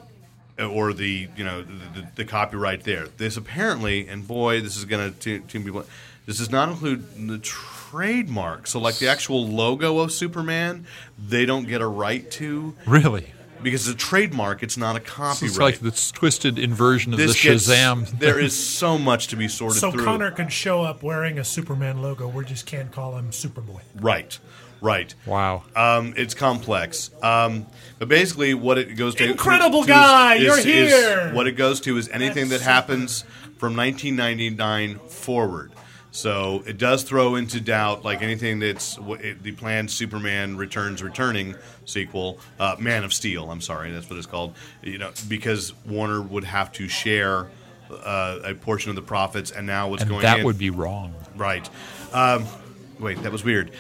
Or the, you know, the copyright there. This apparently, and boy, this is going to people. This does not include the trademark. So, like the actual logo of Superman, they don't get a right to. Really? Because it's a trademark, it's not a copyright. So it's like this twisted inversion of the Shazam. There is so much to be sorted through. So Connor could show up wearing a Superman logo. We just can't call him Superboy. Right. Wow. It's complex. But basically what it goes to... Incredible guy! You're here! What it goes to is anything that happens from 1999 forward. So it does throw into doubt, like anything that's the planned Superman Returning sequel, Man of Steel, I'm sorry, that's what it's called, you know, because Warner would have to share a portion of the profits, and now what's going on... And that would be wrong. Right. Wait, that was weird.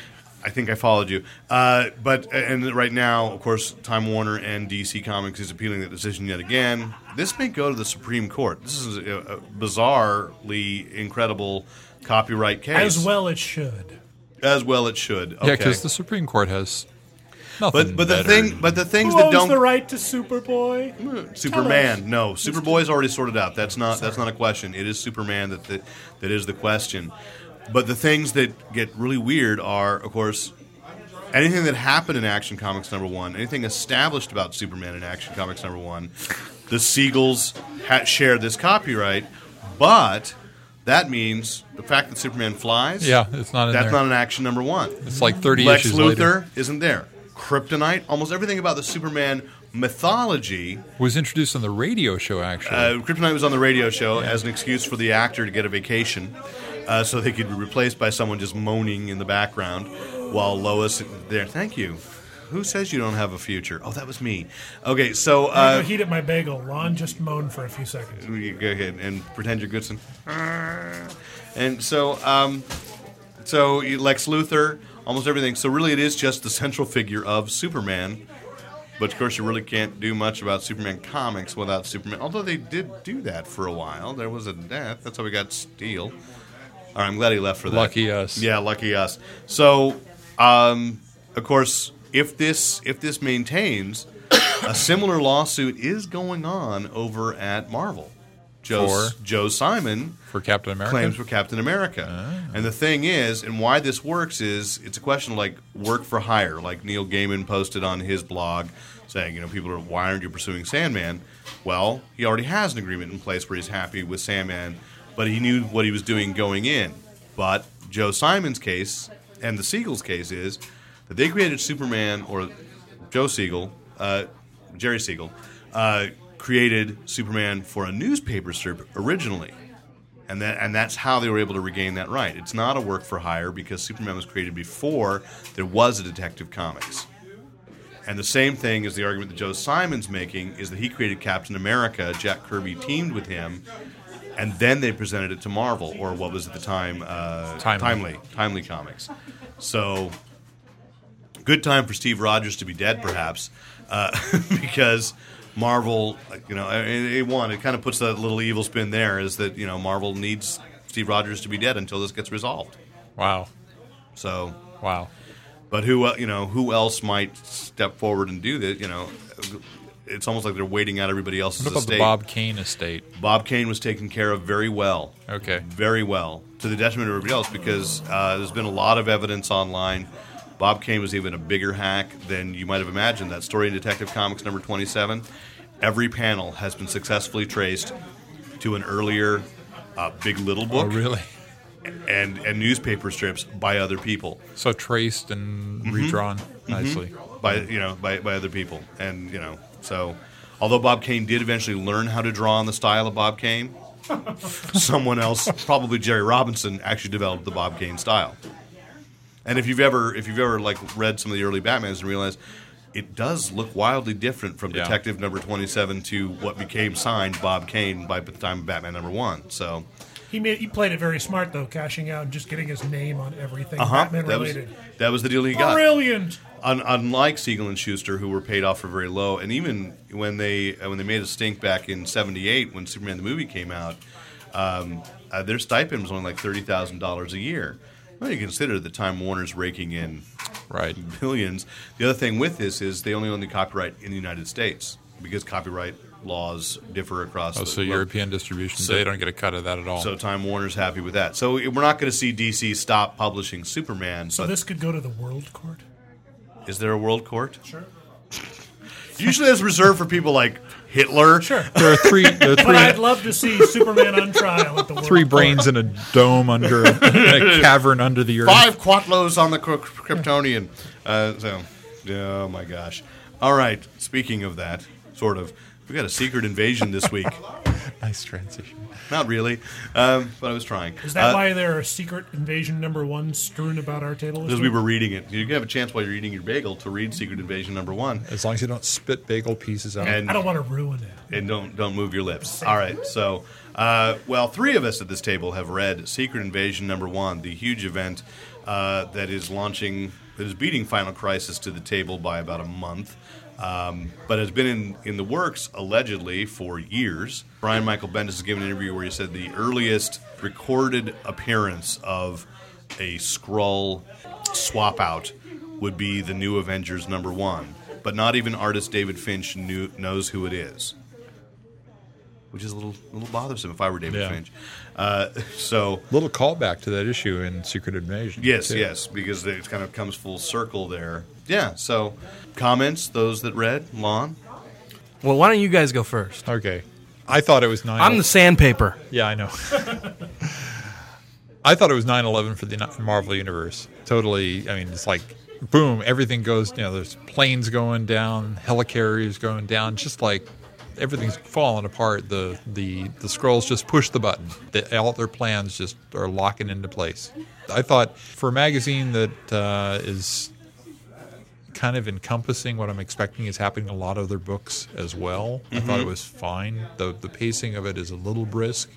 I think I followed you. But right now, of course, Time Warner and DC Comics is appealing that decision yet again. This may go to the Supreme Court. This is a bizarrely incredible copyright case. As well it should. Okay. Yeah, because the Supreme Court has nothing better. But the things who that don't... Who owns the right to Superboy? Superman. No, Superboy is already sorted out. That's not a question. It is Superman that is the question. But the things that get really weird are, of course, anything that happened in Action Comics #1, anything established about Superman in Action Comics #1, the Siegels share this copyright, but that means the fact that Superman flies, it's not in that's there. Not in Action #1. It's like 30 Lex issues Luthor later. Isn't there. Kryptonite, almost everything about the Superman mythology was introduced on the radio show, actually. Kryptonite was on the radio show as an excuse for the actor to get a vacation. So they could be replaced by someone just moaning in the background while Lois... There, thank you. Who says you don't have a future? Oh, that was me. Okay, so... I'm going to heat up my bagel. Lon just moaned for a few seconds. Go ahead and pretend you're Goodson. And so, Lex Luthor, almost everything. So really it is just the central figure of Superman. But, of course, you really can't do much about Superman comics without Superman. Although they did do that for a while. There was a death. That's how we got Steel. All right, I'm glad he left for that. Lucky us. Yeah, lucky us. So, of course, if this maintains, a similar lawsuit is going on over at Marvel. Joe Simon for Captain America claims for Captain America. Oh. And the thing is, and why this works is, it's a question of, like, work for hire. Like Neil Gaiman posted on his blog saying, you know, people are, why aren't you pursuing Sandman? Well, he already has an agreement in place where he's happy with Sandman. But he knew what he was doing going in. But Joe Simon's case and the Siegel's case is that they created Superman, or Joe Siegel, Jerry Siegel, created Superman for a newspaper strip originally. And that's how they were able to regain that right. It's not a work for hire because Superman was created before there was a Detective Comics. And the same thing is the argument that Joe Simon's making is that he created Captain America, Jack Kirby teamed with him, and then they presented it to Marvel, or what was at the time Timely Comics. So, good time for Steve Rogers to be dead, perhaps, because Marvel, you know, it kind of puts that little evil spin there, is that, you know, Marvel needs Steve Rogers to be dead until this gets resolved. Wow. So. Wow. But who else might step forward and do this? You know. It's almost like they're waiting out everybody else's estate. What about the Bob Kane estate? Bob Kane was taken care of very well. Okay. Very well. To the detriment of everybody else because there's been a lot of evidence online. Bob Kane was even a bigger hack than you might have imagined. That story in Detective Comics number 27, every panel has been successfully traced to an earlier Big Little book. Oh, really? and newspaper strips by other people. So traced and redrawn nicely by other people, and so. Although Bob Kane did eventually learn how to draw in the style of Bob Kane, someone else, probably Jerry Robinson, actually developed the Bob Kane style. And if you've ever like read some of the early Batmans and realized it does look wildly different from Detective number 27 to what became signed Bob Kane by the time of Batman number 1. So he played it very smart though, cashing out and just getting his name on everything Batman related. That was the deal he got. Brilliant. Unlike Siegel and Schuster, who were paid off for very low, and even when they made a stink back in '78 when Superman the movie came out, their stipend was only like $30,000 a year. Well, you consider the time Warner's raking in billions. The other thing with this is they only own the copyright in the United States because copyright laws differ across. European distribution, so they don't get a cut of that at all. So Time Warner's happy with that. So we're not going to see DC stop publishing Superman. So this could go to the World Court. Is there a world court? Sure. Usually that's reserved for people like Hitler. Sure. There are three but I'd love to see Superman on trial at the world court. Brains in a dome under a cavern under the earth. 5 Quatlos on the Kryptonian. Oh my gosh. All right. Speaking of that, sort of, we got a Secret Invasion this week. Nice transition. Not really, but I was trying. Is that why there are Secret Invasion number 1 strewn about our table? Because we were reading it. You can have a chance while you're eating your bagel to read Secret Invasion number 1. As long as you don't spit bagel pieces out. And I don't want to ruin it. And don't move your lips. All right, so, well, 3 of us at this table have read Secret Invasion number 1, the huge event that is beating Final Crisis to the table by about a month. But has been in the works, allegedly, for years. Brian Michael Bendis has given an interview where he said the earliest recorded appearance of a Skrull swap-out would be the New Avengers number 1. But not even artist David Finch knows who it is. Which is a little bothersome if I were David Finch. Little callback to that issue in Secret Invasion. Yes, because it kind of comes full circle there. Yeah, so comments, those that read, Lon? Well, why don't you guys go first? Okay. I thought it was 9-11. I'm the sandpaper. Yeah, I know. I thought it was 9-11 for the Marvel Universe. Totally, I mean, it's like, boom, everything goes, there's planes going down, helicarriers going down, just like everything's falling apart. The Skrulls just push the button. All their plans just are locking into place. I thought for a magazine that is kind of encompassing what I'm expecting is happening in a lot of their books as well. Mm-hmm. I thought it was fine. The pacing of it is a little brisk,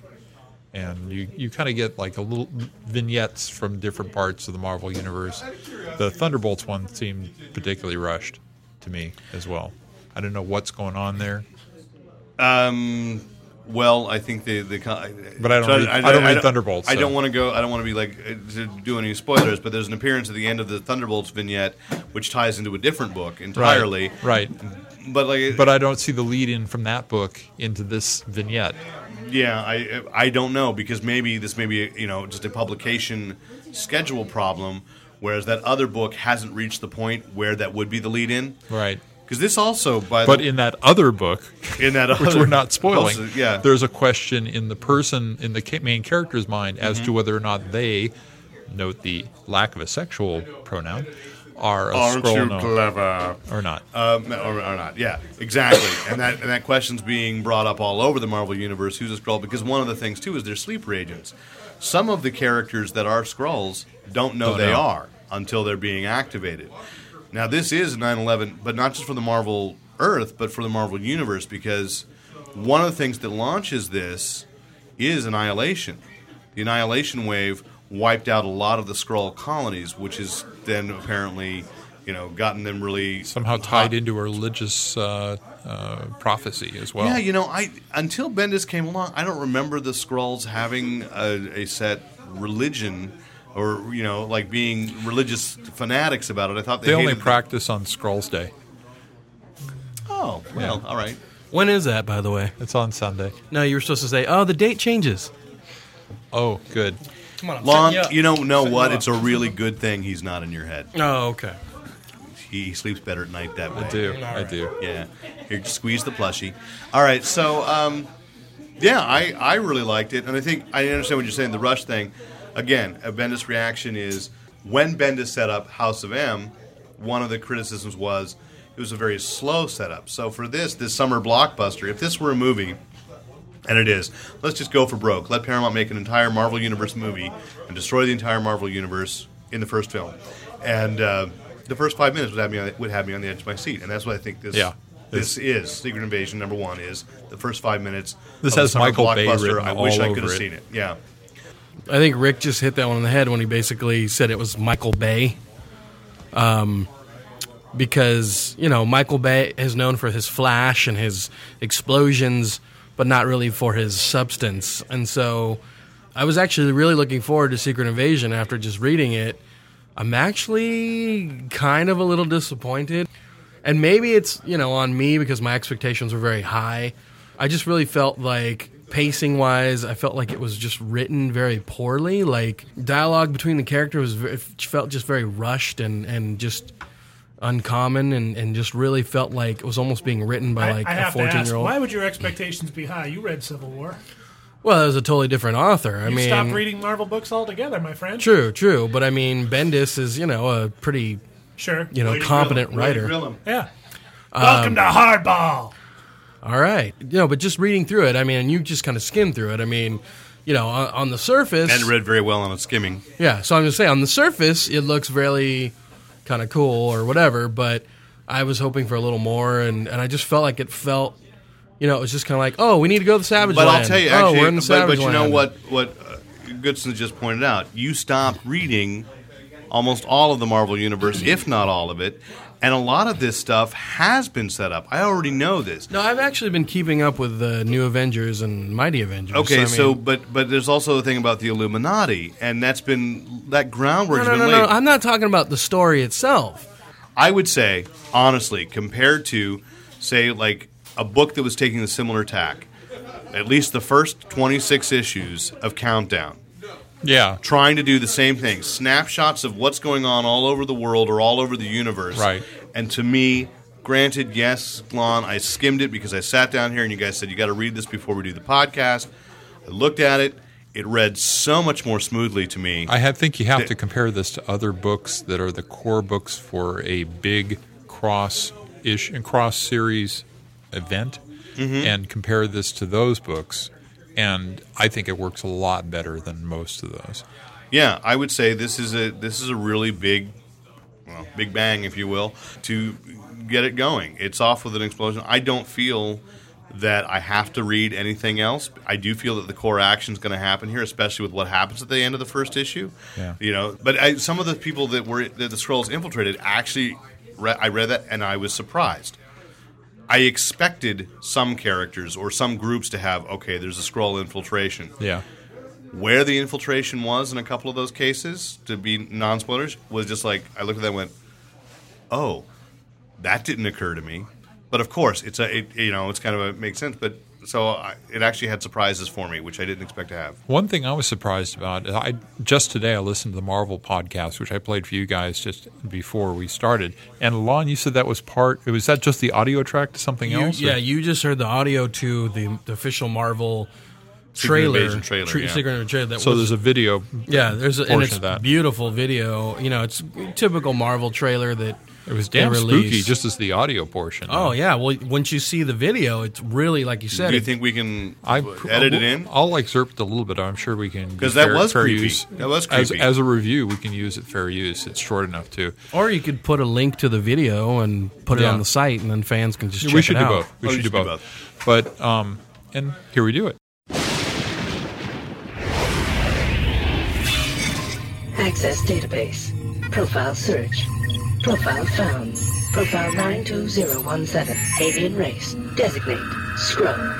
and you kind of get like a little vignettes from different parts of the Marvel Universe. The Thunderbolts one seemed particularly rushed to me as well. I don't know what's going on there. Well, I think I don't read Thunderbolts. So. I don't want to be like to do any spoilers. But there's an appearance at the end of the Thunderbolts vignette, which ties into a different book entirely. Right. But I don't see the lead-in from that book into this vignette. Yeah, I don't know, because maybe this may be just a publication schedule problem, whereas that other book hasn't reached the point where that would be the lead-in. Right. Because this also, in that other book, which we're not spoiling, there's a question in the person, in the main character's mind as to whether or not they, note the lack of a sexual pronoun, are a Skrull known. Aren't you clever? Or not. Or not, yeah, exactly. and that question's being brought up all over the Marvel Universe, who's a Skrull, because one of the things, too, is they're sleeper agents. Some of the characters that are Skrulls don't know they are until they're being activated. Now, this is 9/11, but not just for the Marvel Earth, but for the Marvel Universe, because one of the things that launches this is Annihilation. The Annihilation wave wiped out a lot of the Skrull colonies, which has then apparently, gotten them really somehow tied into a religious prophecy as well. Yeah, until Bendis came along, I don't remember the Skrulls having a set religion. Or, being religious fanatics about it. I thought they only practice on Skrulls Day. Oh, well, all right. When is that, by the way? It's on Sunday. No, you were supposed to say, the date changes. Oh, good. Come on, Lon, you don't know what? It's a really good thing he's not in your head. Oh, okay. He sleeps better at night that way. I do. Yeah. Here, squeeze the plushie. All right, so, I really liked it. And I think I understand what you're saying, the rush thing. again, a Bendis reaction is, when Bendis set up House of M, one of the criticisms was it was a very slow setup. So for this summer blockbuster, if this were a movie, and it is, let's just go for broke. Let Paramount make an entire Marvel Universe movie and destroy the entire Marvel Universe in the first film. And the first 5 minutes would have me on the edge of my seat. And that's what I think this is. Secret Invasion, number one, is the first 5 minutes. This has Michael Bay written all over it. I wish I could have seen it. Yeah. I think Rick just hit that one on the head when he basically said it was Michael Bay. Because, you know, Michael Bay is known for his flash and his explosions, but not really for his substance. And so I was actually really looking forward to Secret Invasion after just reading it. I'm actually kind of a little disappointed. And maybe it's, you know, on me because my expectations were very high. I just really felt like, pacing-wise, I felt like it was just written very poorly. Like, dialogue between the characters felt just very rushed and just uncommon and just really felt like it was almost being written by like a 14-year-old. Why would your expectations be high? You read Civil War. Well, that was a totally different author. I mean, stopped reading Marvel books altogether, my friend. True. But I mean, Bendis is, you know, a pretty competent writer. Yeah. Welcome to Hardball. All right. You know, but just reading through it, I mean, and you just kind of skimmed through it. I mean, you know, on the surface. And read very well on a skimming. Yeah. So I'm going to say, on the surface, it looks really kind of cool or whatever, but I was hoping for a little more, and I just felt like it felt, you know, it was just kind of like, oh, we need to go to the Savage Land. But I'll tell you, actually, we're in the Savage Land. But you know what Goodson just pointed out? You stopped reading almost all of the Marvel Universe, if not all of it, and a lot of this stuff has been set up. I already know this. No, I've actually been keeping up with the New Avengers and Mighty Avengers. Okay, but there's also the thing about the Illuminati, and that groundwork's been laid. No, I'm not talking about the story itself. I would say, honestly, compared to, say, like a book that was taking a similar tack, at least the first 26 issues of Countdown. Yeah. Trying to do the same thing. Snapshots of what's going on all over the world or all over the universe. Right. And to me, granted, yes, Lon, I skimmed it because I sat down here and you guys said, you got to read this before we do the podcast. I looked at it. It read so much more smoothly to me. I think you have to compare this to other books that are the core books for a big cross-series event, mm-hmm. and compare this to those books. And I think it works a lot better than most of those. Yeah, I would say this is a really big bang, if you will, to get it going. It's off with an explosion. I don't feel that I have to read anything else. I do feel that the core action is going to happen here, especially with what happens at the end of the first issue. Yeah. You know, but some of the people that the Skrulls infiltrated actually, I read that and I was surprised. I expected some characters or some groups to have, okay, there's a Skrull infiltration. Yeah. Where the infiltration was in a couple of those cases, to be non-spoilers, was just like, I looked at that and went, oh, that didn't occur to me. But of course, it makes sense. But so it actually had surprises for me, which I didn't expect to have. One thing I was surprised about, just today I listened to the Marvel podcast, which I played for you guys just before we started. And Lon, you said that was was that just the audio track to something else? Yeah, you just heard the audio to the official Marvel Secret Invasion trailer. There's a video. Yeah, it's a beautiful video. You know, it's a typical Marvel trailer that it was damn spooky, just as the audio portion. Oh yeah, well once you see the video, it's really like you said. Do you think we can edit it in? I'll excerpt a little bit. I'm sure we can, because that was creepy. That was creepy. As a review, we can use it fair use. It's short enough too. Or you could put a link to the video and put it on the site, and then fans can just check it out. We should do both. But and here we do it. Access database. Profile search. Profile found. Profile 92017. Avian race. Designate. Skrull.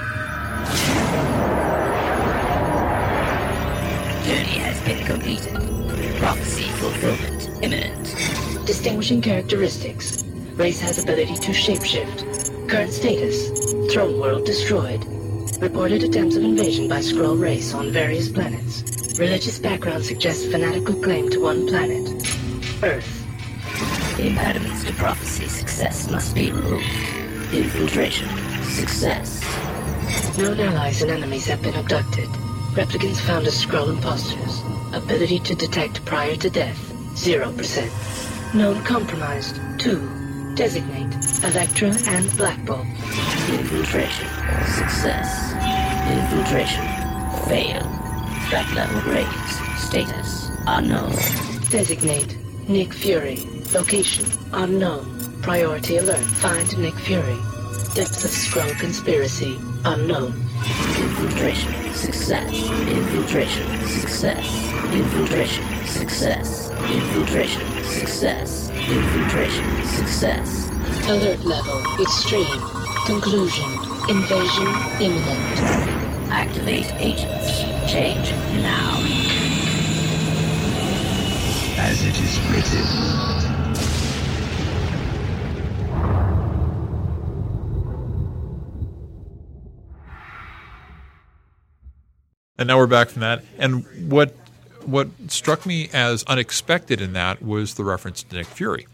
Journey has been completed. Prophecy fulfillment imminent. Distinguishing characteristics. Race has ability to shapeshift. Current status. Throne world destroyed. Reported attempts of invasion by Skrull race on various planets. Religious background suggests fanatical claim to one planet. Earth. Impediments to prophecy success must be removed. Infiltration success. Known allies and enemies have been abducted. Replicants found as Skrull imposters. Ability to detect prior to death, 0%. Known compromised, 2. Designate, Elektra and Black Bolt. Infiltration, success. Infiltration, fail. Threat level raised, status, unknown. Designate, Nick Fury. Location, unknown. Priority alert, find Nick Fury. Depths of Skrull conspiracy, unknown. Infiltration, success. Infiltration, success. Infiltration, success. Infiltration, success. Infiltration, success. Alert level, extreme. Conclusion, invasion imminent. Activate agents. Change now. As it is written. And now we're back from that. And what struck me as unexpected in that was the reference to Nick Fury.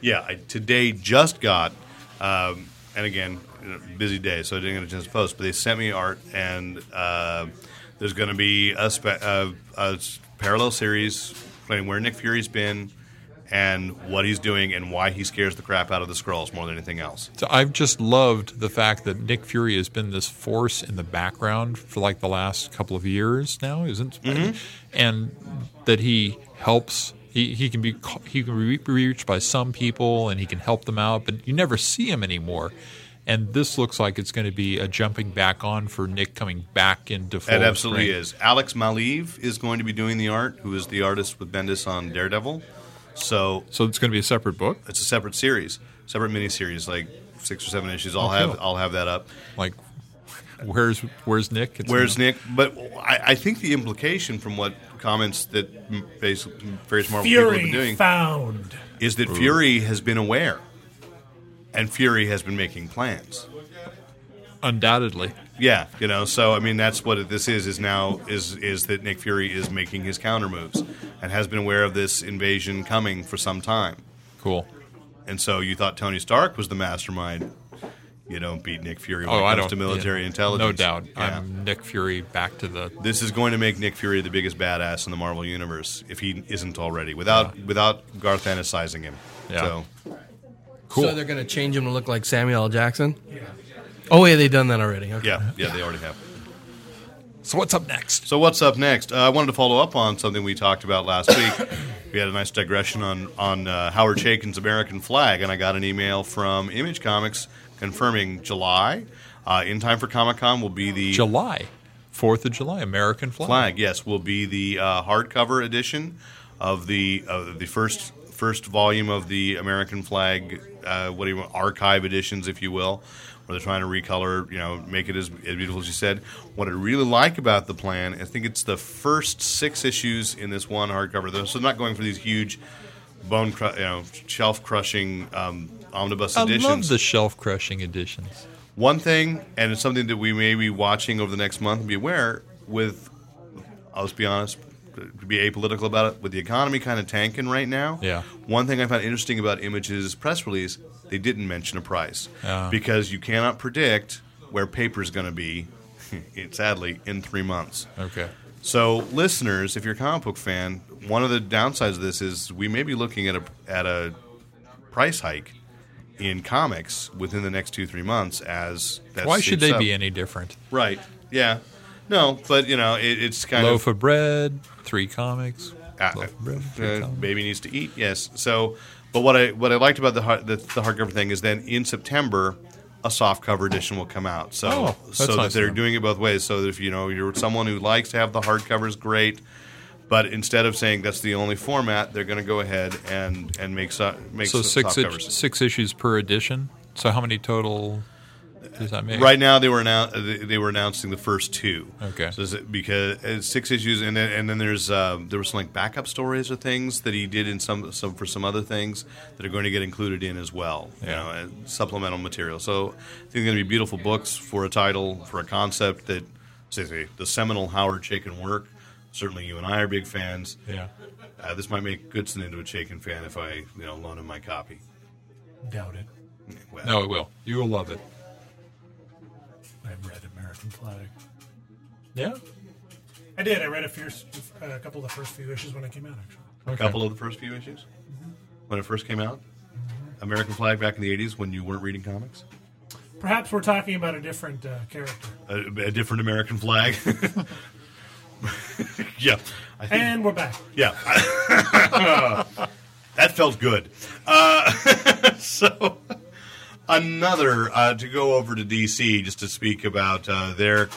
Yeah, I today just got, and again, busy day, so I didn't get a chance to post, but they sent me art, and there's going to be a parallel series playing where Nick Fury's been and what he's doing and why he scares the crap out of the Skrulls more than anything else. So I've just loved the fact that Nick Fury has been this force in the background for like the last couple of years now, isn't it? Mm-hmm. And that he helps. He can be reached by some people and he can help them out, but you never see him anymore. And this looks like it's going to be a jumping back on for Nick coming back into full. It absolutely strength. Is. Alex Maleev is going to be doing the art, who is the artist with Bendis on Daredevil. So it's going to be a separate book? It's a separate series, separate miniseries, like 6 or 7 issues. I'll have that up. Like, where's Nick? Nick? But I think the implication from what comments that various Marvel people have been doing is that Fury has been aware, and Fury has been making plans. Undoubtedly. Yeah, so, I mean, that's what this is now that Nick Fury is making his counter moves and has been aware of this invasion coming for some time. Cool. And so you thought Tony Stark was the mastermind. You don't beat Nick Fury when it comes to military intelligence. No doubt. Yeah. I'm Nick Fury back to the... This is going to make Nick Fury the biggest badass in the Marvel Universe, if he isn't already, without Garth Ennis-izing him. Yeah. So. Cool. So they're going to change him to look like Samuel L. Jackson? Yeah. Oh, yeah, they've done that already. Okay. Yeah, they already have. So what's up next? I wanted to follow up on something we talked about last week. We had a nice digression on Howard Chaykin's American Flag, and I got an email from Image Comics confirming July, in time for Comic-Con, will be the... July? 4th of July, American Flag. Flag, yes, will be the hardcover edition of the first volume of the American Flag archive editions, if you will. They're trying to recolor, make it as beautiful as you said. What I really like about the plan, I think it's the first 6 issues in this one hardcover. So they're not going for these huge shelf-crushing omnibus editions. I love the shelf-crushing editions. One thing, and it's something that we may be watching over the next month and be aware with, I'll just be honest, to be apolitical about it, with the economy kind of tanking right now, yeah. One thing I found interesting about Image's press release, they didn't mention a price because you cannot predict where paper's going to be, sadly, in 3 months. Okay. So, listeners, if you're a comic book fan, one of the downsides of this is we may be looking at a price hike in comics within the next 2-3 months. Why should they be any different? Right. Yeah. No, but, it's kind of... Loaf of bread, 3 comics. Baby needs to eat, yes. So, but what I liked about the hardcover thing is then in September, a softcover edition will come out. So, nice that they're doing it both ways. So that if, you're someone who likes to have the hardcovers, great. But instead of saying that's the only format, they're going to go ahead and make softcovers. So 6 issues per edition? So how many total... Does that make? Right now, they were announcing the first 2. Okay. So because 6 issues, and then there's there were some like backup stories or things that he did in some for some other things that are going to get included in as well. Yeah. Supplemental material. So I think they're going to be beautiful books for a title, for a concept that, say the seminal Howard Chaykin work. Certainly, you and I are big fans. Yeah. This might make Goodson into a Chaykin fan if I loan him my copy. Doubt it. Well, no, it will. You will love it. I've read American Flag. Yeah? I did. I read a couple of the first few issues when it came out, actually. Okay. A couple of the first few issues? Mm-hmm. When it first came out? Mm-hmm. American Flag back in the 80s when you weren't reading comics? Perhaps we're talking about a different character. A different American Flag? Yeah. I think, and we're back. Yeah. That felt good. So... Another, to go over to DC just to speak about their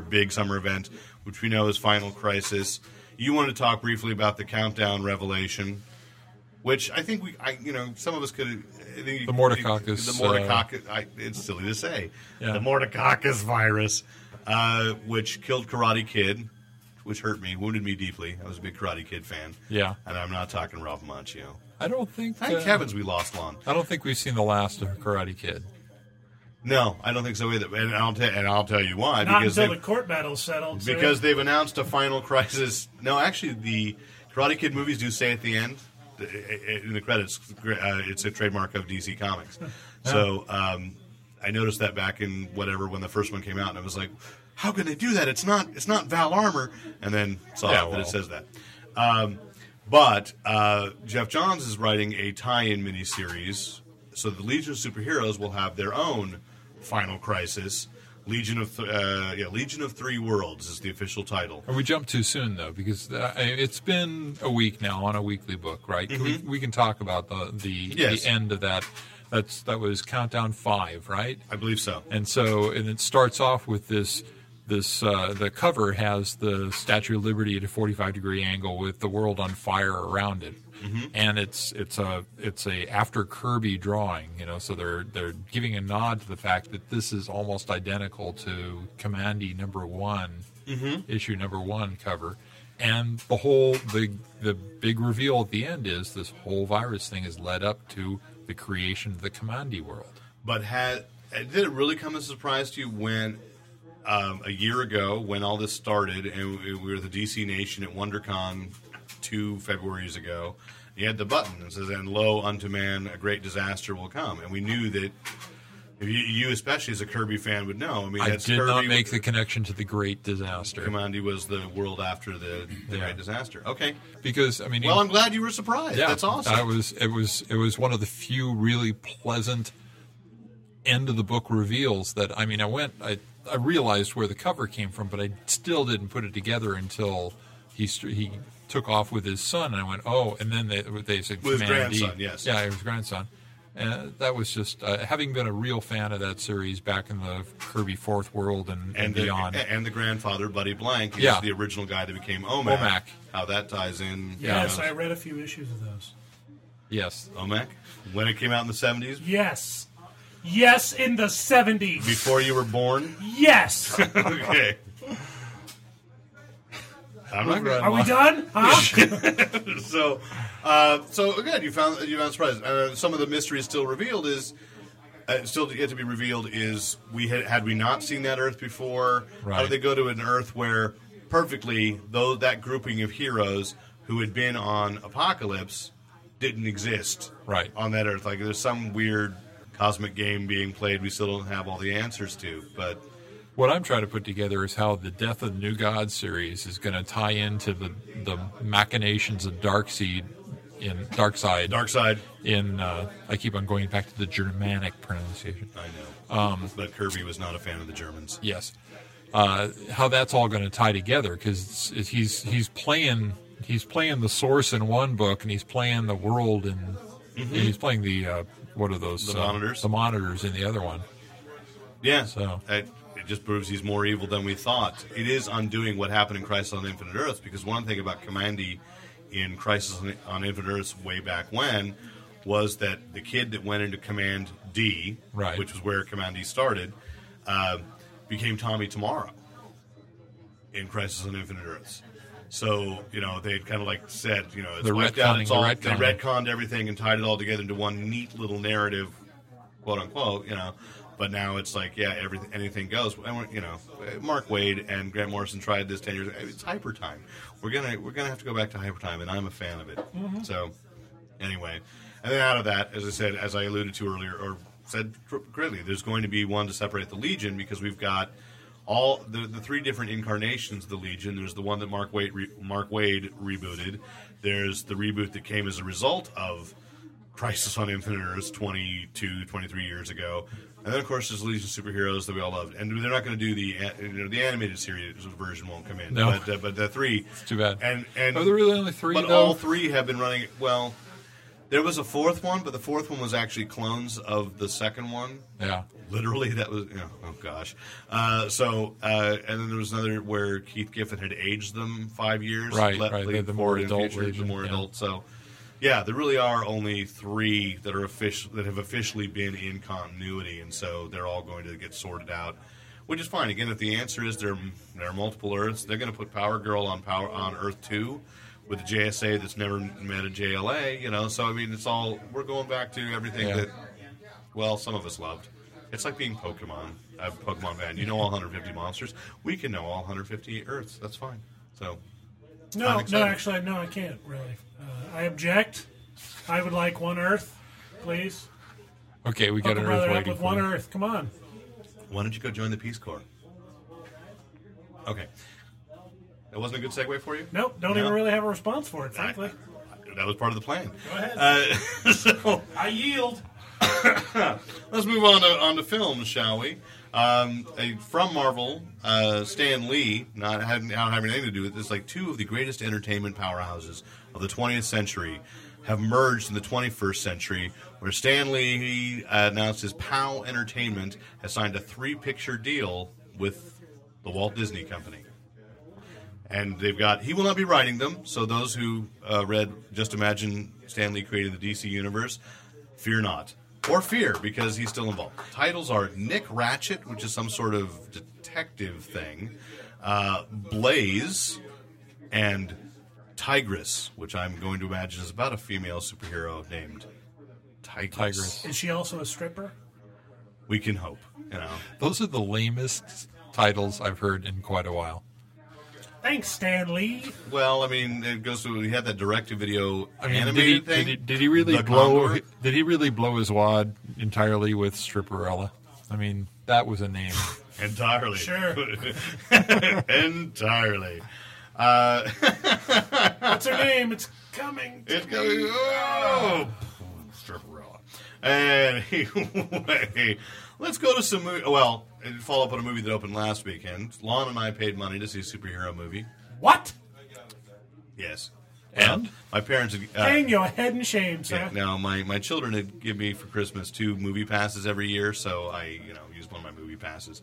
big summer event, which we know is Final Crisis. You want to talk briefly about the Countdown revelation, which I think some of us could. I think the Mordecai-us. The Mordecai-us. It's silly to say. Yeah. The Mordecai-us virus, which killed Karate Kid, which hurt me, wounded me deeply. I was a big Karate Kid fan. Yeah. And I'm not talking Ralph Macchio. I don't think... Thank heavens we lost Lon. I don't think we've seen the last of Karate Kid. No, I don't think so either. And I'll tell you why. Not because until the court battle's settled. Because they've announced a Final Crisis. No, actually, the Karate Kid movies do say at the end, in the credits, it's a trademark of DC Comics. So I noticed that back in when the first one came out, and I was like, how could they do that? It's not Val Armour. And then saw that it says that. But Jeff Johns is writing a tie-in miniseries, so the Legion of Superheroes will have their own Final Crisis. Legion of Three Worlds is the official title. We jumped too soon, though, because it's been a week now on a weekly book, right? Mm-hmm. We can talk about the end of that. That was Countdown 5, right? I believe so. And it starts off with this. The cover has the Statue of Liberty at a 45-degree angle with the world on fire around it, mm-hmm. and it's a after Kirby drawing, So they're giving a nod to the fact that this is almost identical to Kamandi #1 mm-hmm. issue #1 cover, and the big reveal at the end is this whole virus thing is led up to the creation of the Kamandi world. But did it really come as a surprise to you when? A year ago, when all this started, and we were the DC Nation at WonderCon 2 Februarys ago, you had the button that says, "And lo, unto man, a great disaster will come." And we knew that you, especially as a Kirby fan, would know. I mean, I did not make the connection to the great disaster. Kamandi was the world after the great disaster. Okay, because I mean, well, I'm glad you were surprised. Yeah, that's awesome. It was one of the few really pleasant end of the book reveals that I realized where the cover came from, but I still didn't put it together until he took off with his son, and I went, oh, and then they said with his grandson, yes. Yeah, his grandson. And that was just, having been a real fan of that series back in the Kirby Fourth World and beyond. And the grandfather, Buddy Blank, is the original guy that became OMAC. How that ties in. Yes, I read a few issues of those. Yes. OMAC? When it came out in the 70s? Yes. Yes, in the 70s. Before you were born? Yes. Okay. Are we done? Huh? So again, you found surprise. Some of the mystery still revealed is still yet to be revealed is we had we not seen that Earth before. Right. How did they go to an Earth where perfectly though that grouping of heroes who had been on Apocalypse didn't exist right on that Earth? Like there's some weird cosmic game being played, we still don't have all the answers to. But what I'm trying to put together is how the Death of the New God series is going to tie into the machinations of Darkseid. I keep on going back to the Germanic pronunciation. I know, but Kirby was not a fan of the Germans. Yes, how that's all going to tie together because he's playing the source in one book and he's playing the world and mm-hmm. he's playing the. What are those? The monitors. The monitors in the other one. Yeah. So it just proves he's more evil than we thought. It is undoing what happened in Crisis on Infinite Earths, because one thing about Kamandi in Crisis on Infinite Earths way back when was that the kid that went into Command D, right. which was where Kamandi started, became Tommy Tomorrow in Crisis on Infinite Earths. So, they kind of like said, it's wiped out. It's all, they retconned everything and tied it all together into one neat little narrative, quote unquote, But now it's like, everything, anything goes. And Mark Waid and Grant Morrison tried this 10 years ago. It's Hyper Time. We're gonna have to go back to Hyper Time, and I'm a fan of it. Mm-hmm. So, anyway, and then out of that, as I said, as I alluded to earlier, or said correctly, there's going to be one to separate the Legion because we've got all the three different incarnations of the Legion. There's the one that Mark Waid rebooted. There's the reboot that came as a result of Crisis on Infinite Earths 22, 23 years ago. And then, of course, there's Legion of Superheroes that we all loved. And they're not going to do the animated series version won't come in. No. But the three. It's too bad. And are there really only three? But all three have been running. Well, there was a fourth one, but the fourth one was actually clones of the second one. Yeah. Literally, that was, oh gosh. And then there was another where Keith Giffen had aged them 5 years. Right. The more adult version. The more adult, so. Yeah, there really are only three that are that have officially been in continuity, and so they're all going to get sorted out, which is fine. Again, if the answer is there are multiple Earths, they're going to put Power Girl on Earth 2 with a JSA that's never met a JLA, So, I mean, it's all we're going back to everything that, well, some of us loved. It's like being Pokemon. I'm a Pokemon fan. You know all 150 monsters. We can know all 150 Earths. That's fine. So. No, actually, no, I can't, really. I object. I would like one Earth, please. Okay, we got an Earth waiting for one Earth, come on. Why don't you go join the Peace Corps? Okay. That wasn't a good segue for you? Nope, don't even really have a response for it, frankly. That was part of the plan. Go ahead. So, I yield. Let's move on to films, shall we? From Marvel, Stan Lee, not having anything to do with this, like two of the greatest entertainment powerhouses of the 20th century have merged in the 21st century, where Stan Lee announced his POW Entertainment has signed a 3-picture deal with the Walt Disney Company. And they've got, he will not be writing them, so those who read Just Imagine Stan Lee created the DC Universe, fear not. Or fear, because he's still involved. Titles are Nick Ratchet, which is some sort of detective thing, Blaze, and Tigress, which I'm going to imagine is about a female superhero named Tigress. Is she also a stripper? We can hope. Those are the lamest titles I've heard in quite a while. Thanks, Stan Lee. Well, I mean, it goes to he had that direct-to-video animated thing. Did he really blow? Did he really blow his wad entirely with Stripperella? I mean, that was a name entirely. Sure, entirely. What's her name? It's coming. It's coming. Oh, Stripperella. Anyway, let's go to some movie. Well. And follow up on a movie that opened last weekend. Lon and I paid money to see a superhero movie. What? Yes. And? My parents had... hang your head in shame, sir. Yeah, no, my children had given me for Christmas 2 movie passes every year, so I used one of my movie passes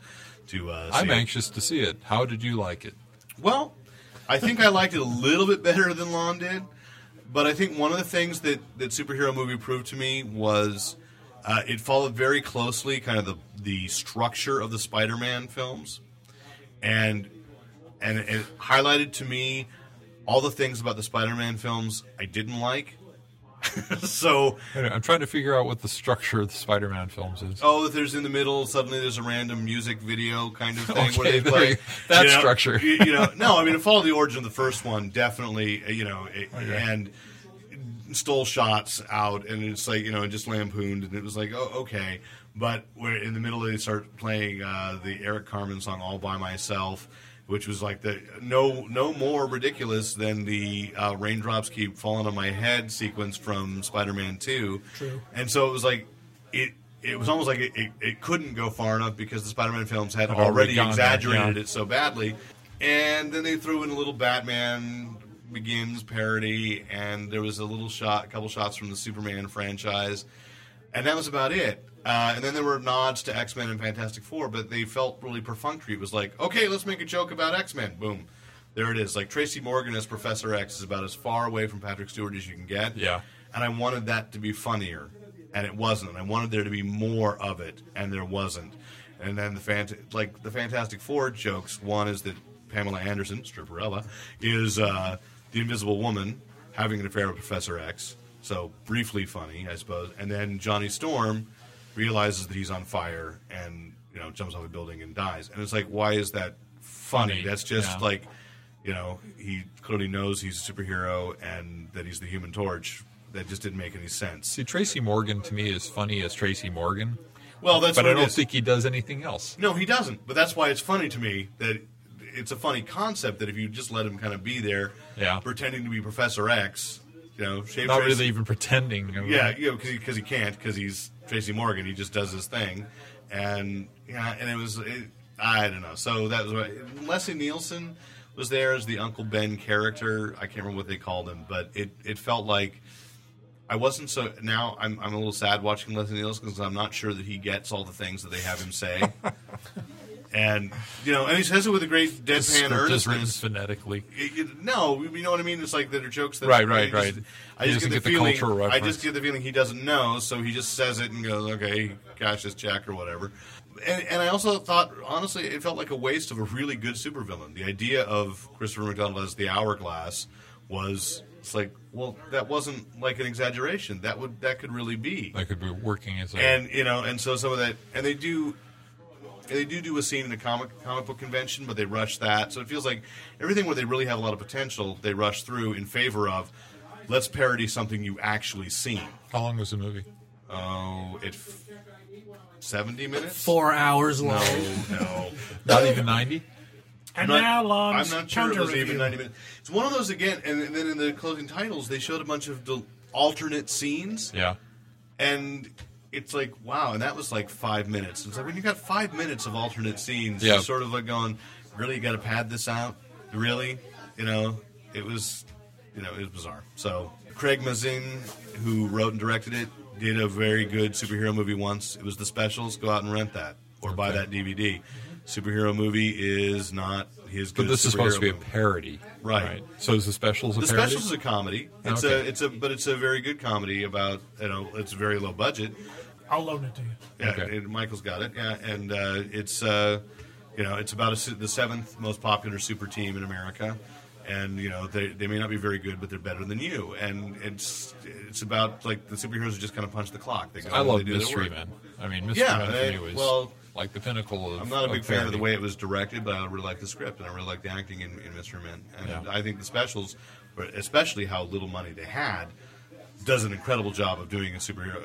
to see I'm anxious to see it. How did you like it? Well, I think I liked it a little bit better than Lon did, but I think one of the things that superhero movie proved to me was... it followed very closely kind of the structure of the Spider-Man films, and it highlighted to me all the things about the Spider-Man films I didn't like. So I'm trying to figure out what the structure of the Spider-Man films is. Oh, there's in the middle, suddenly there's a random music video kind of thing. Okay, where they play, that structure. No, I mean, it followed the origin of the first one, definitely, and... stole shots out, and it's like, just lampooned, and it was like, oh, okay. But where in the middle, they start playing the Eric Carmen song All By Myself, which was like no more ridiculous than the Raindrops Keep Falling on My Head sequence from Spider-Man 2. True. And so it was like, it was almost like it couldn't go far enough because the Spider-Man films had already exaggerated it so badly. And then they threw in a little Batman... Begins parody, and there was a couple shots from the Superman franchise, and that was about it. And then there were nods to X-Men and Fantastic Four, but they felt really perfunctory. It was like, okay, let's make a joke about X-Men. Boom, there it is. Like Tracy Morgan as Professor X is about as far away from Patrick Stewart as you can get. Yeah. And I wanted that to be funnier, and it wasn't. And I wanted there to be more of it, and there wasn't. And then the Fantastic Four jokes. One is that Pamela Anderson, Stripperella, is the Invisible Woman having an affair with Professor X, so briefly funny, I suppose. And then Johnny Storm realizes that he's on fire and jumps off a building and dies. And it's like, why is that funny? That's just like, he clearly knows he's a superhero and that he's the Human Torch. That just didn't make any sense. See, Tracy Morgan to me is funny as Tracy Morgan. Well, that's but what I don't think he does anything else. No, he doesn't. But that's why it's funny to me that it's a funny concept that if you just let him kind of be there, pretending to be Professor X, not really even pretending. Because he can't, because he's Tracy Morgan. He just does his thing, and it was I don't know. So that was Leslie Nielsen was there as the Uncle Ben character. I can't remember what they called him, but it felt like. I wasn't so now. I'm a little sad watching Leslie Nielsen because I'm not sure that he gets all the things that they have him say, and he says it with a great deadpan earnestness, just phonetically. No, you know what I mean. It's like that are jokes that right. I just get the feeling he doesn't know, so he just says it and goes, "Okay, gosh, this Jack or whatever." And I also thought, honestly, it felt like a waste of a really good supervillain. The idea of Christopher McDonald as the Hourglass was. It's like, well, that wasn't like an exaggeration. That could really be. That could be working as a... And so some of that... And they do a scene in the comic book convention, but they rush that. So it feels like everything where they really have a lot of potential, they rush through in favor of, let's parody something you actually seen. How long was the movie? Oh, 70 minutes? 4 hours long. No. Not even 90? And now Lon's I'm not sure it was even 90 minutes. It's one of those again, and then in the closing titles, they showed a bunch of alternate scenes. Yeah. And it's like, wow, and that was like 5 minutes. It's like when you got 5 minutes of alternate scenes, you're sort of like going, really, you got to pad this out? Really? It was bizarre. So Craig Mazin, who wrote and directed it, did a very good superhero movie once. It was The Specials. Go out and rent that or buy that DVD. Superhero movie is not his good. But this is supposed to be a parody, right? So is The Specials a parody? The Specials is a comedy. It's a very good comedy about it's very low budget. I'll loan it to you. Yeah, okay. Michael's got it. Yeah, and it's about the seventh most popular super team in America, and they may not be very good, but they're better than you. And it's about like the superheroes just kind of punch the clock. They go, I love Mystery Men. I mean, Mystery Men for me was like the pinnacle of... I'm not a big fan of the way it was directed, but I really like the script, and I really like the acting in Mr. Men. And I think The Specials, especially how little money they had, does an incredible job of doing a superhero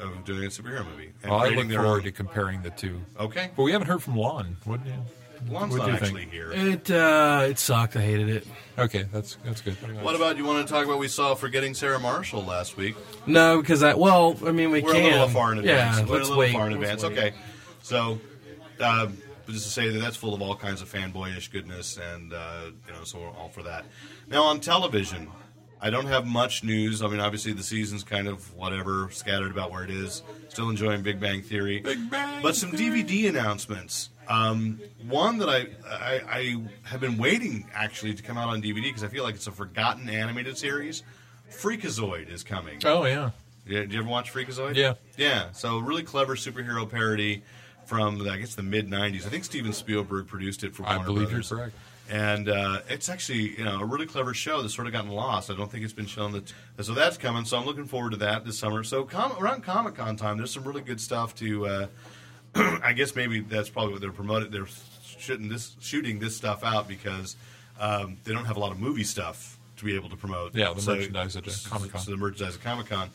movie. And I look forward to comparing the two. Okay. But we haven't heard from Lon. Lon's not actually here. It sucked. I hated it. Okay, that's good. What about, you want to talk about we saw Forgetting Sarah Marshall last week? No, because we're can. We're a little far in advance. Yeah, let's wait. Okay. So... just to say that's full of all kinds of fanboyish goodness, and so we're all for that. Now on television, I don't have much news. I mean, obviously the season's kind of whatever, scattered about where it is. Still enjoying Big Bang Theory, but some DVD announcements. One that I have been waiting actually to come out on DVD because I feel like it's a forgotten animated series. Freakazoid is coming. Oh yeah. Did you ever watch Freakazoid? Yeah. Yeah. So really clever superhero parody. From the mid '90s, I think Steven Spielberg produced it for Warner Brothers. I believe you're correct. And it's actually a really clever show that's sort of gotten lost. I don't think it's been shown so that's coming. So I'm looking forward to that this summer. So around Comic-Con time, there's some really good stuff to. I guess maybe that's probably what they're promoting. They're shooting this stuff out because they don't have a lot of movie stuff to be able to promote. Yeah, the merchandise at Comic-Con. So the merchandise at Comic-Con,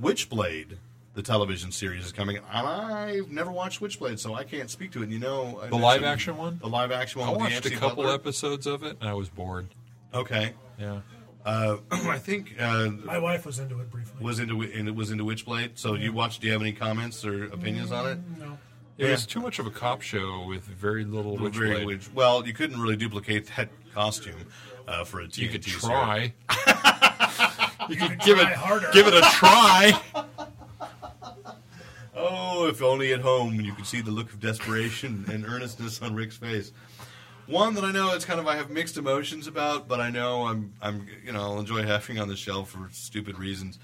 Witchblade. The television series is coming. I've never watched Witchblade, so I can't speak to it. The live-action one? The live-action one. I watched a couple episodes of it, and I was bored. Okay. Yeah. I think... my wife was into it briefly. Was into Witchblade? So do you have any comments or opinions on it? No. It was too much of a cop show with very little Witchblade. Well, you couldn't really duplicate that costume for a TNT. You could try. You could give it a try. Oh, if only at home you could see the look of desperation and earnestness on Rick's face. One that I know it's kind of I have mixed emotions about, but I know I'll enjoy having on the shelf for stupid reasons.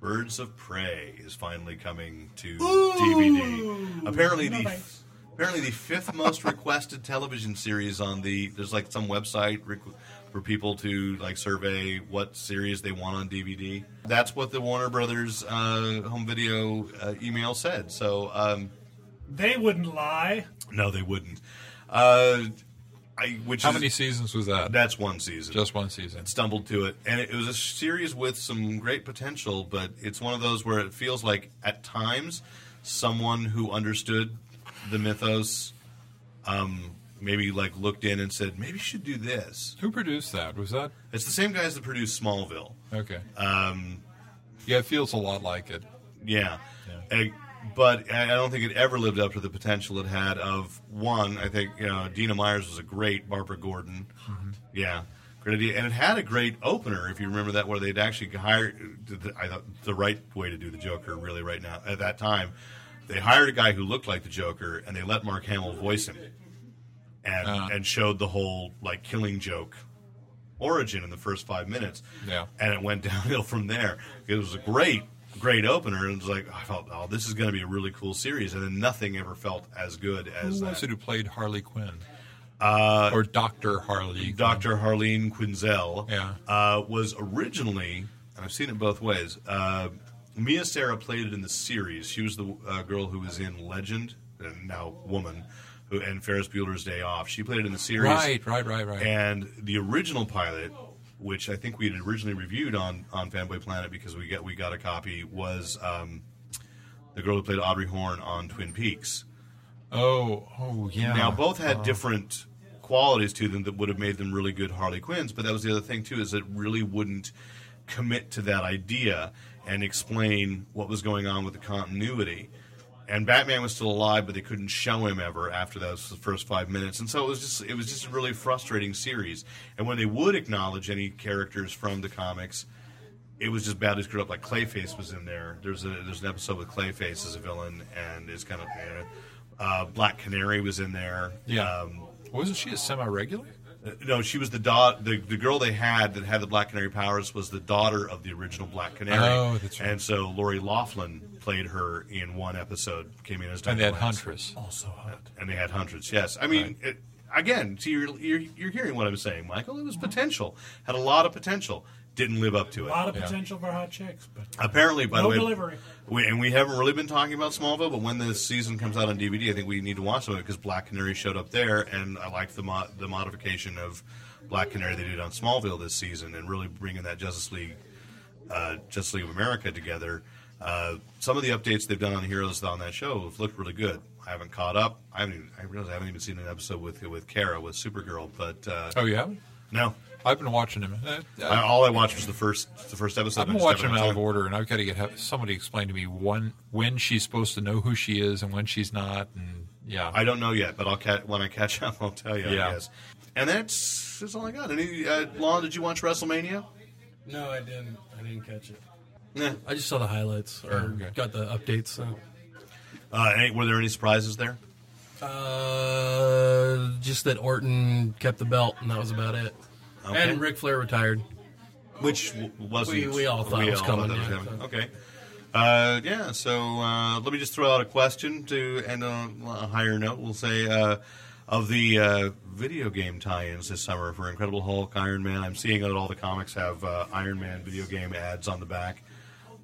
Birds of Prey is finally coming to DVD. Apparently the fifth most requested television series on there's like some website for people to like survey what series they want on DVD. That's what the Warner Brothers home video email said. So they wouldn't lie. No, they wouldn't. How many seasons was that? That's one season. Just one season. It stumbled to it, and it was a series with some great potential, but it's one of those where it feels like at times someone who understood the mythos, maybe like looked in and said, maybe you should do this. Who produced that? Was that? It's the same guys that produced Smallville. Okay. Yeah, it feels a lot like it. Yeah. But I don't think it ever lived up to the potential it had of, one, I think, you know, Dina Myers was a great Barbara Gordon. Mm-hmm. Yeah. Great idea. And it had a great opener, if you remember that, where they'd actually hired, I thought the right way to do the Joker really right now, at that time, they hired a guy who looked like the Joker, and they let Mark Hamill voice him. And showed the whole, like, Killing Joke origin in the first 5 minutes. Yeah. And it went downhill from there. It was a great opener, and it was like, I felt, oh, this is going to be a really cool series, and then nothing ever felt as good as that. Who was it who played Harley Quinn? Or Dr. Harley. Dr. Harleen Quinzel. Yeah. Was originally, and I've seen it both ways, Mia Sara played it in the series. She was the girl who was in Legend, and now Woman, and Ferris Bueller's Day Off. She played it in the series. Right. And the original pilot, which I think we had originally reviewed on Fanboy Planet because we got a copy, was the girl who played Audrey Horne on Twin Peaks. Oh, yeah. Now, both had different qualities to them that would have made them really good Harley Quinns, but that was the other thing, too, is it really wouldn't commit to that idea and explain what was going on with the continuity. And Batman was still alive, but they couldn't show him ever after those first 5 minutes. And so it was just a really frustrating series. And when they would acknowledge any characters from the comics, it was just badly screwed up. Like Clayface was in there. There's an episode with Clayface as a villain, and it's kind of Black Canary was in there. Yeah, wasn't she a semi-regular? No, she was the girl they had that had the Black Canary powers was the daughter of the original Black Canary. Oh, that's right. And so Lori Loughlin played her in one episode, came in as Dr. And they had Huntress. Also hot. And they had Huntress, yes. I mean, right. So you're hearing what I'm saying, Michael. It was potential. Had a lot of potential. Didn't live up to it. A lot of potential for hot chicks. But apparently, by the way, no delivery. We haven't really been talking about Smallville, but when this season comes out on DVD, I think we need to watch some of it because Black Canary showed up there, and I liked the modification of Black Canary they did on Smallville this season, and really bringing that Justice League of America together. Some of the updates they've done on Heroes on that show have looked really good. I haven't caught up. I haven't even seen an episode with Kara, with Supergirl. But you haven't? No. I've been watching him. All I watched was the first episode. I've been watching him out of order, and I've got to get somebody explain to me when she's supposed to know who she is and when she's not. And yeah, I don't know yet, but when I catch up, I'll tell you. Yeah. I guess. And that's all I got. Lon, did you watch WrestleMania? No, I didn't. I didn't catch it. Nah. I just saw the highlights got the updates. So. Were there any surprises there? Just that Orton kept the belt, and that was about it. Okay. And Ric Flair retired, which wasn't. We all thought it was coming. Okay. So let me just throw out a question to end on a higher note. We'll say of the video game tie-ins this summer for Incredible Hulk, Iron Man. I'm seeing that all the comics have Iron Man video game ads on the back.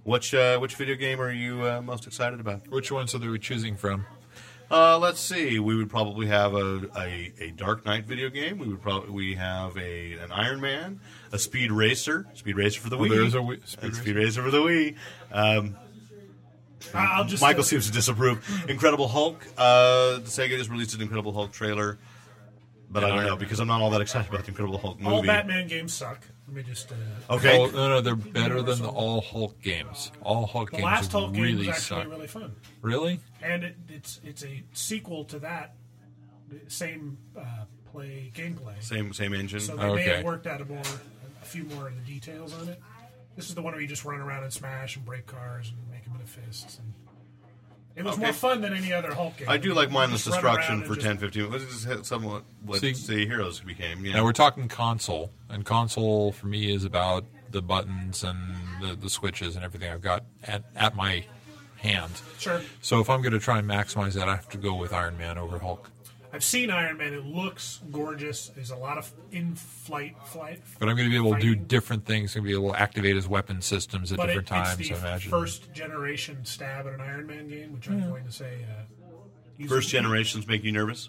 Which video game are you most excited about? Which ones are we choosing from? Let's see. We would probably have a Dark Knight video game. We have an Iron Man, a Speed Racer for the Wii. Speed Racer for the Wii. Michael seems to disapprove. Incredible Hulk. The Sega just released an Incredible Hulk trailer, but I don't know because I'm not all that excited about the Incredible Hulk movie. All Batman games suck. Let me just. Okay. No, they're better than the all Hulk games. All Hulk games really suck. The last Hulk game was actually really fun. Really? And it's a sequel to that. Same gameplay. Same engine. So they may have worked out a few more of the details on it. This is the one where you just run around and smash and break cars and make them into fists. And it was more fun than any other Hulk game. I do like mindless destruction for 10, 15 minutes. This is somewhat what the Heroes became. Yeah. Now we're talking console, and console for me is about the buttons and the switches and everything I've got at my hand. Sure. So if I'm going to try and maximize that, I have to go with Iron Man over Hulk. I've seen Iron Man. It looks gorgeous. There's a lot of in-flight. But I'm going to be able to do different things. I'm going to be able to activate his weapon systems at different times, I imagine. First-generation stab at an Iron Man game, which I'm going to say... first generations make you nervous?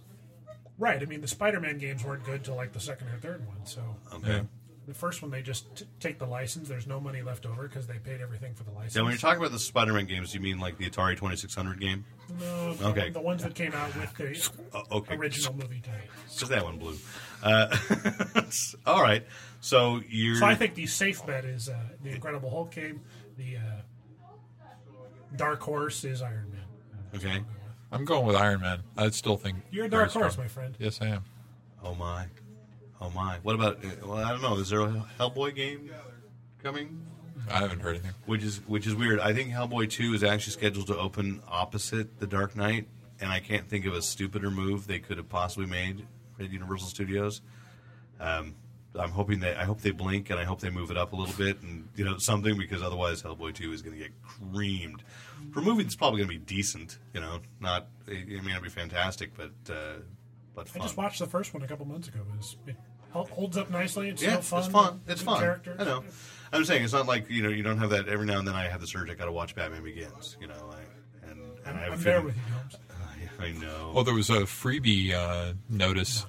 Right. I mean, the Spider-Man games weren't good till like the second or third one, so... Okay. The first one, they just take the license. There's no money left over because they paid everything for the license. Now, when you're talking about the Spider-Man games, you mean like the Atari 2600 game? No, okay. The ones that came out with the original movie title. Just that one blew. All right. So you're... So I think the safe bet is the Incredible Hulk game. The Dark Horse is Iron Man. Okay. I'm going with Iron Man. I still think... You're a Dark Horse, my friend. Yes, I am. Oh, my. Oh, my. What about... Well, I don't know. Is there a Hellboy game coming? I haven't heard anything. Which is weird. I think Hellboy 2 is actually scheduled to open opposite The Dark Knight, and I can't think of a stupider move they could have possibly made at Universal Studios. I'm hoping that... I hope they blink, and I hope they move it up a little bit and, you know, something, because otherwise Hellboy 2 is going to get creamed. For a movie that's probably going to be decent, you know, not... It may not be fantastic, but fun. I just watched the first one a couple months ago. It holds up nicely. It's still fun. It's fun. It's fun. Characters. I know. I'm saying it's not like, you know, you don't have that every now and then. I have this urge. I got to watch Batman Begins. You know, and I have I'm there with you, Holmes. I know. Well, there was a freebie notice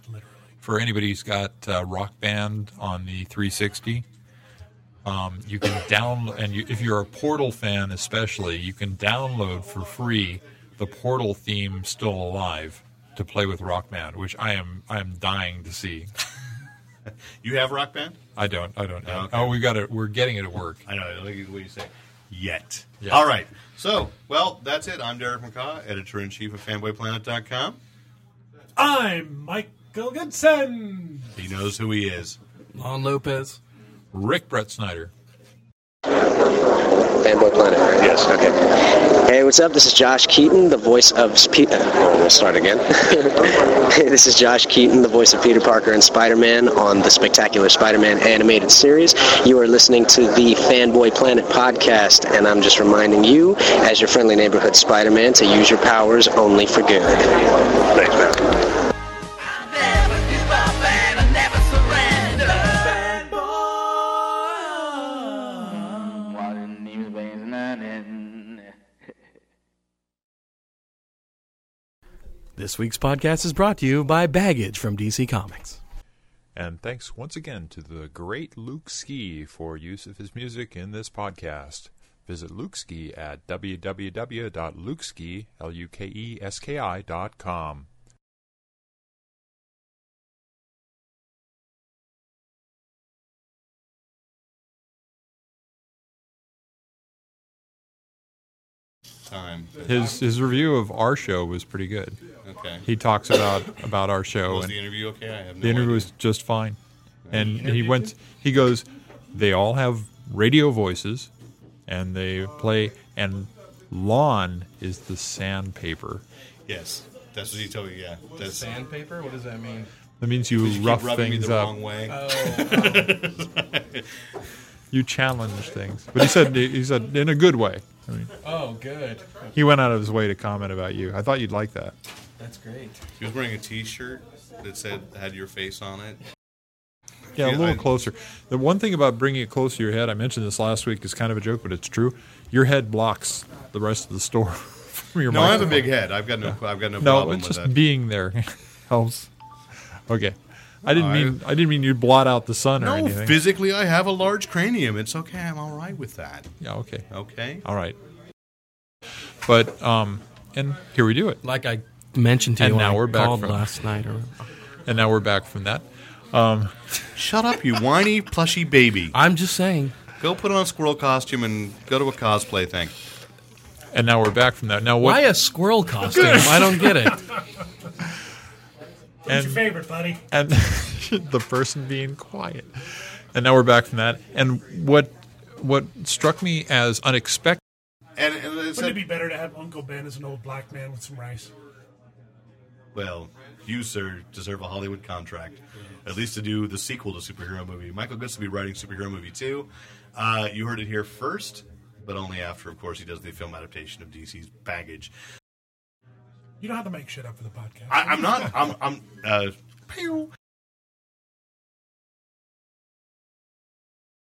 for anybody who's got Rock Band on the 360. You can download, and if you're a Portal fan especially, you can download for free the Portal theme Still Alive to play with Rock Band, which I am dying to see. You have Rock Band? I don't. Oh, okay. We're getting it at work. I know. I like what you say. Yet. Yeah. All right. So, well, that's it. I'm Derek McCaw, editor-in-chief of FanboyPlanet.com. I'm Michael Goodson. He knows who he is. Lon Lopez. Rick Brett Snyder. Fanboy Planet, right? Yes. Okay. Hey, what's up? This is Josh Keaton, the voice of... we'll start again. This is Josh Keaton, the voice of Peter Parker and Spider-Man on the Spectacular Spider-Man animated series. You are listening to the Fanboy Planet podcast, and I'm just reminding you, as your friendly neighborhood Spider-Man, to use your powers only for good. Thanks, man. This week's podcast is brought to you by Baggage from DC Comics. And thanks once again to the great Luke Ski for use of his music in this podcast. Visit Luke Ski at www.lukeski.com. Time. His review of our show was pretty good. Okay. He talks about our show. Was the interview okay? I have no The interview idea. Was just fine. And he goes, they all have radio voices and they play, and Lon is the sandpaper. Yes. That's what he told you, yeah. That's sandpaper? What does that mean? That means you rough things up. Wrong way. Oh. You challenge things. But he said in a good way. I mean, oh, good. He went out of his way to comment about you. I thought you'd like that. That's great. He was wearing a T-shirt that had your face on it. Yeah, a little closer. The one thing about bringing it close to your head, I mentioned this last week, is kind of a joke, but it's true. Your head blocks the rest of the store from your microphone. I have a big head. I've got no problem with that. No, it's just being there helps. Okay. I didn't mean you'd blot out the sun or anything. No, physically I have a large cranium. It's okay. I'm all right with that. Yeah, okay. Okay. All right. But and here we do it. Like I mentioned to you last night. And now we're back from that. Shut up, you whiny plushy baby. I'm just saying. Go put on a squirrel costume and go to a cosplay thing. And now we're back from that. Now why a squirrel costume? I don't get it. What's your favorite, buddy? And the person being quiet. And now we're back from that. And what struck me as unexpected... And wouldn't it be better to have Uncle Ben as an old black man with some rice? Well, you, sir, deserve a Hollywood contract. At least to do the sequel to Superhero Movie. Michael Goodson will be writing Superhero Movie 2. You heard it here first, but only after, of course, he does the film adaptation of DC's Baggage. You don't have to make shit up for the podcast. I'm not. I'm.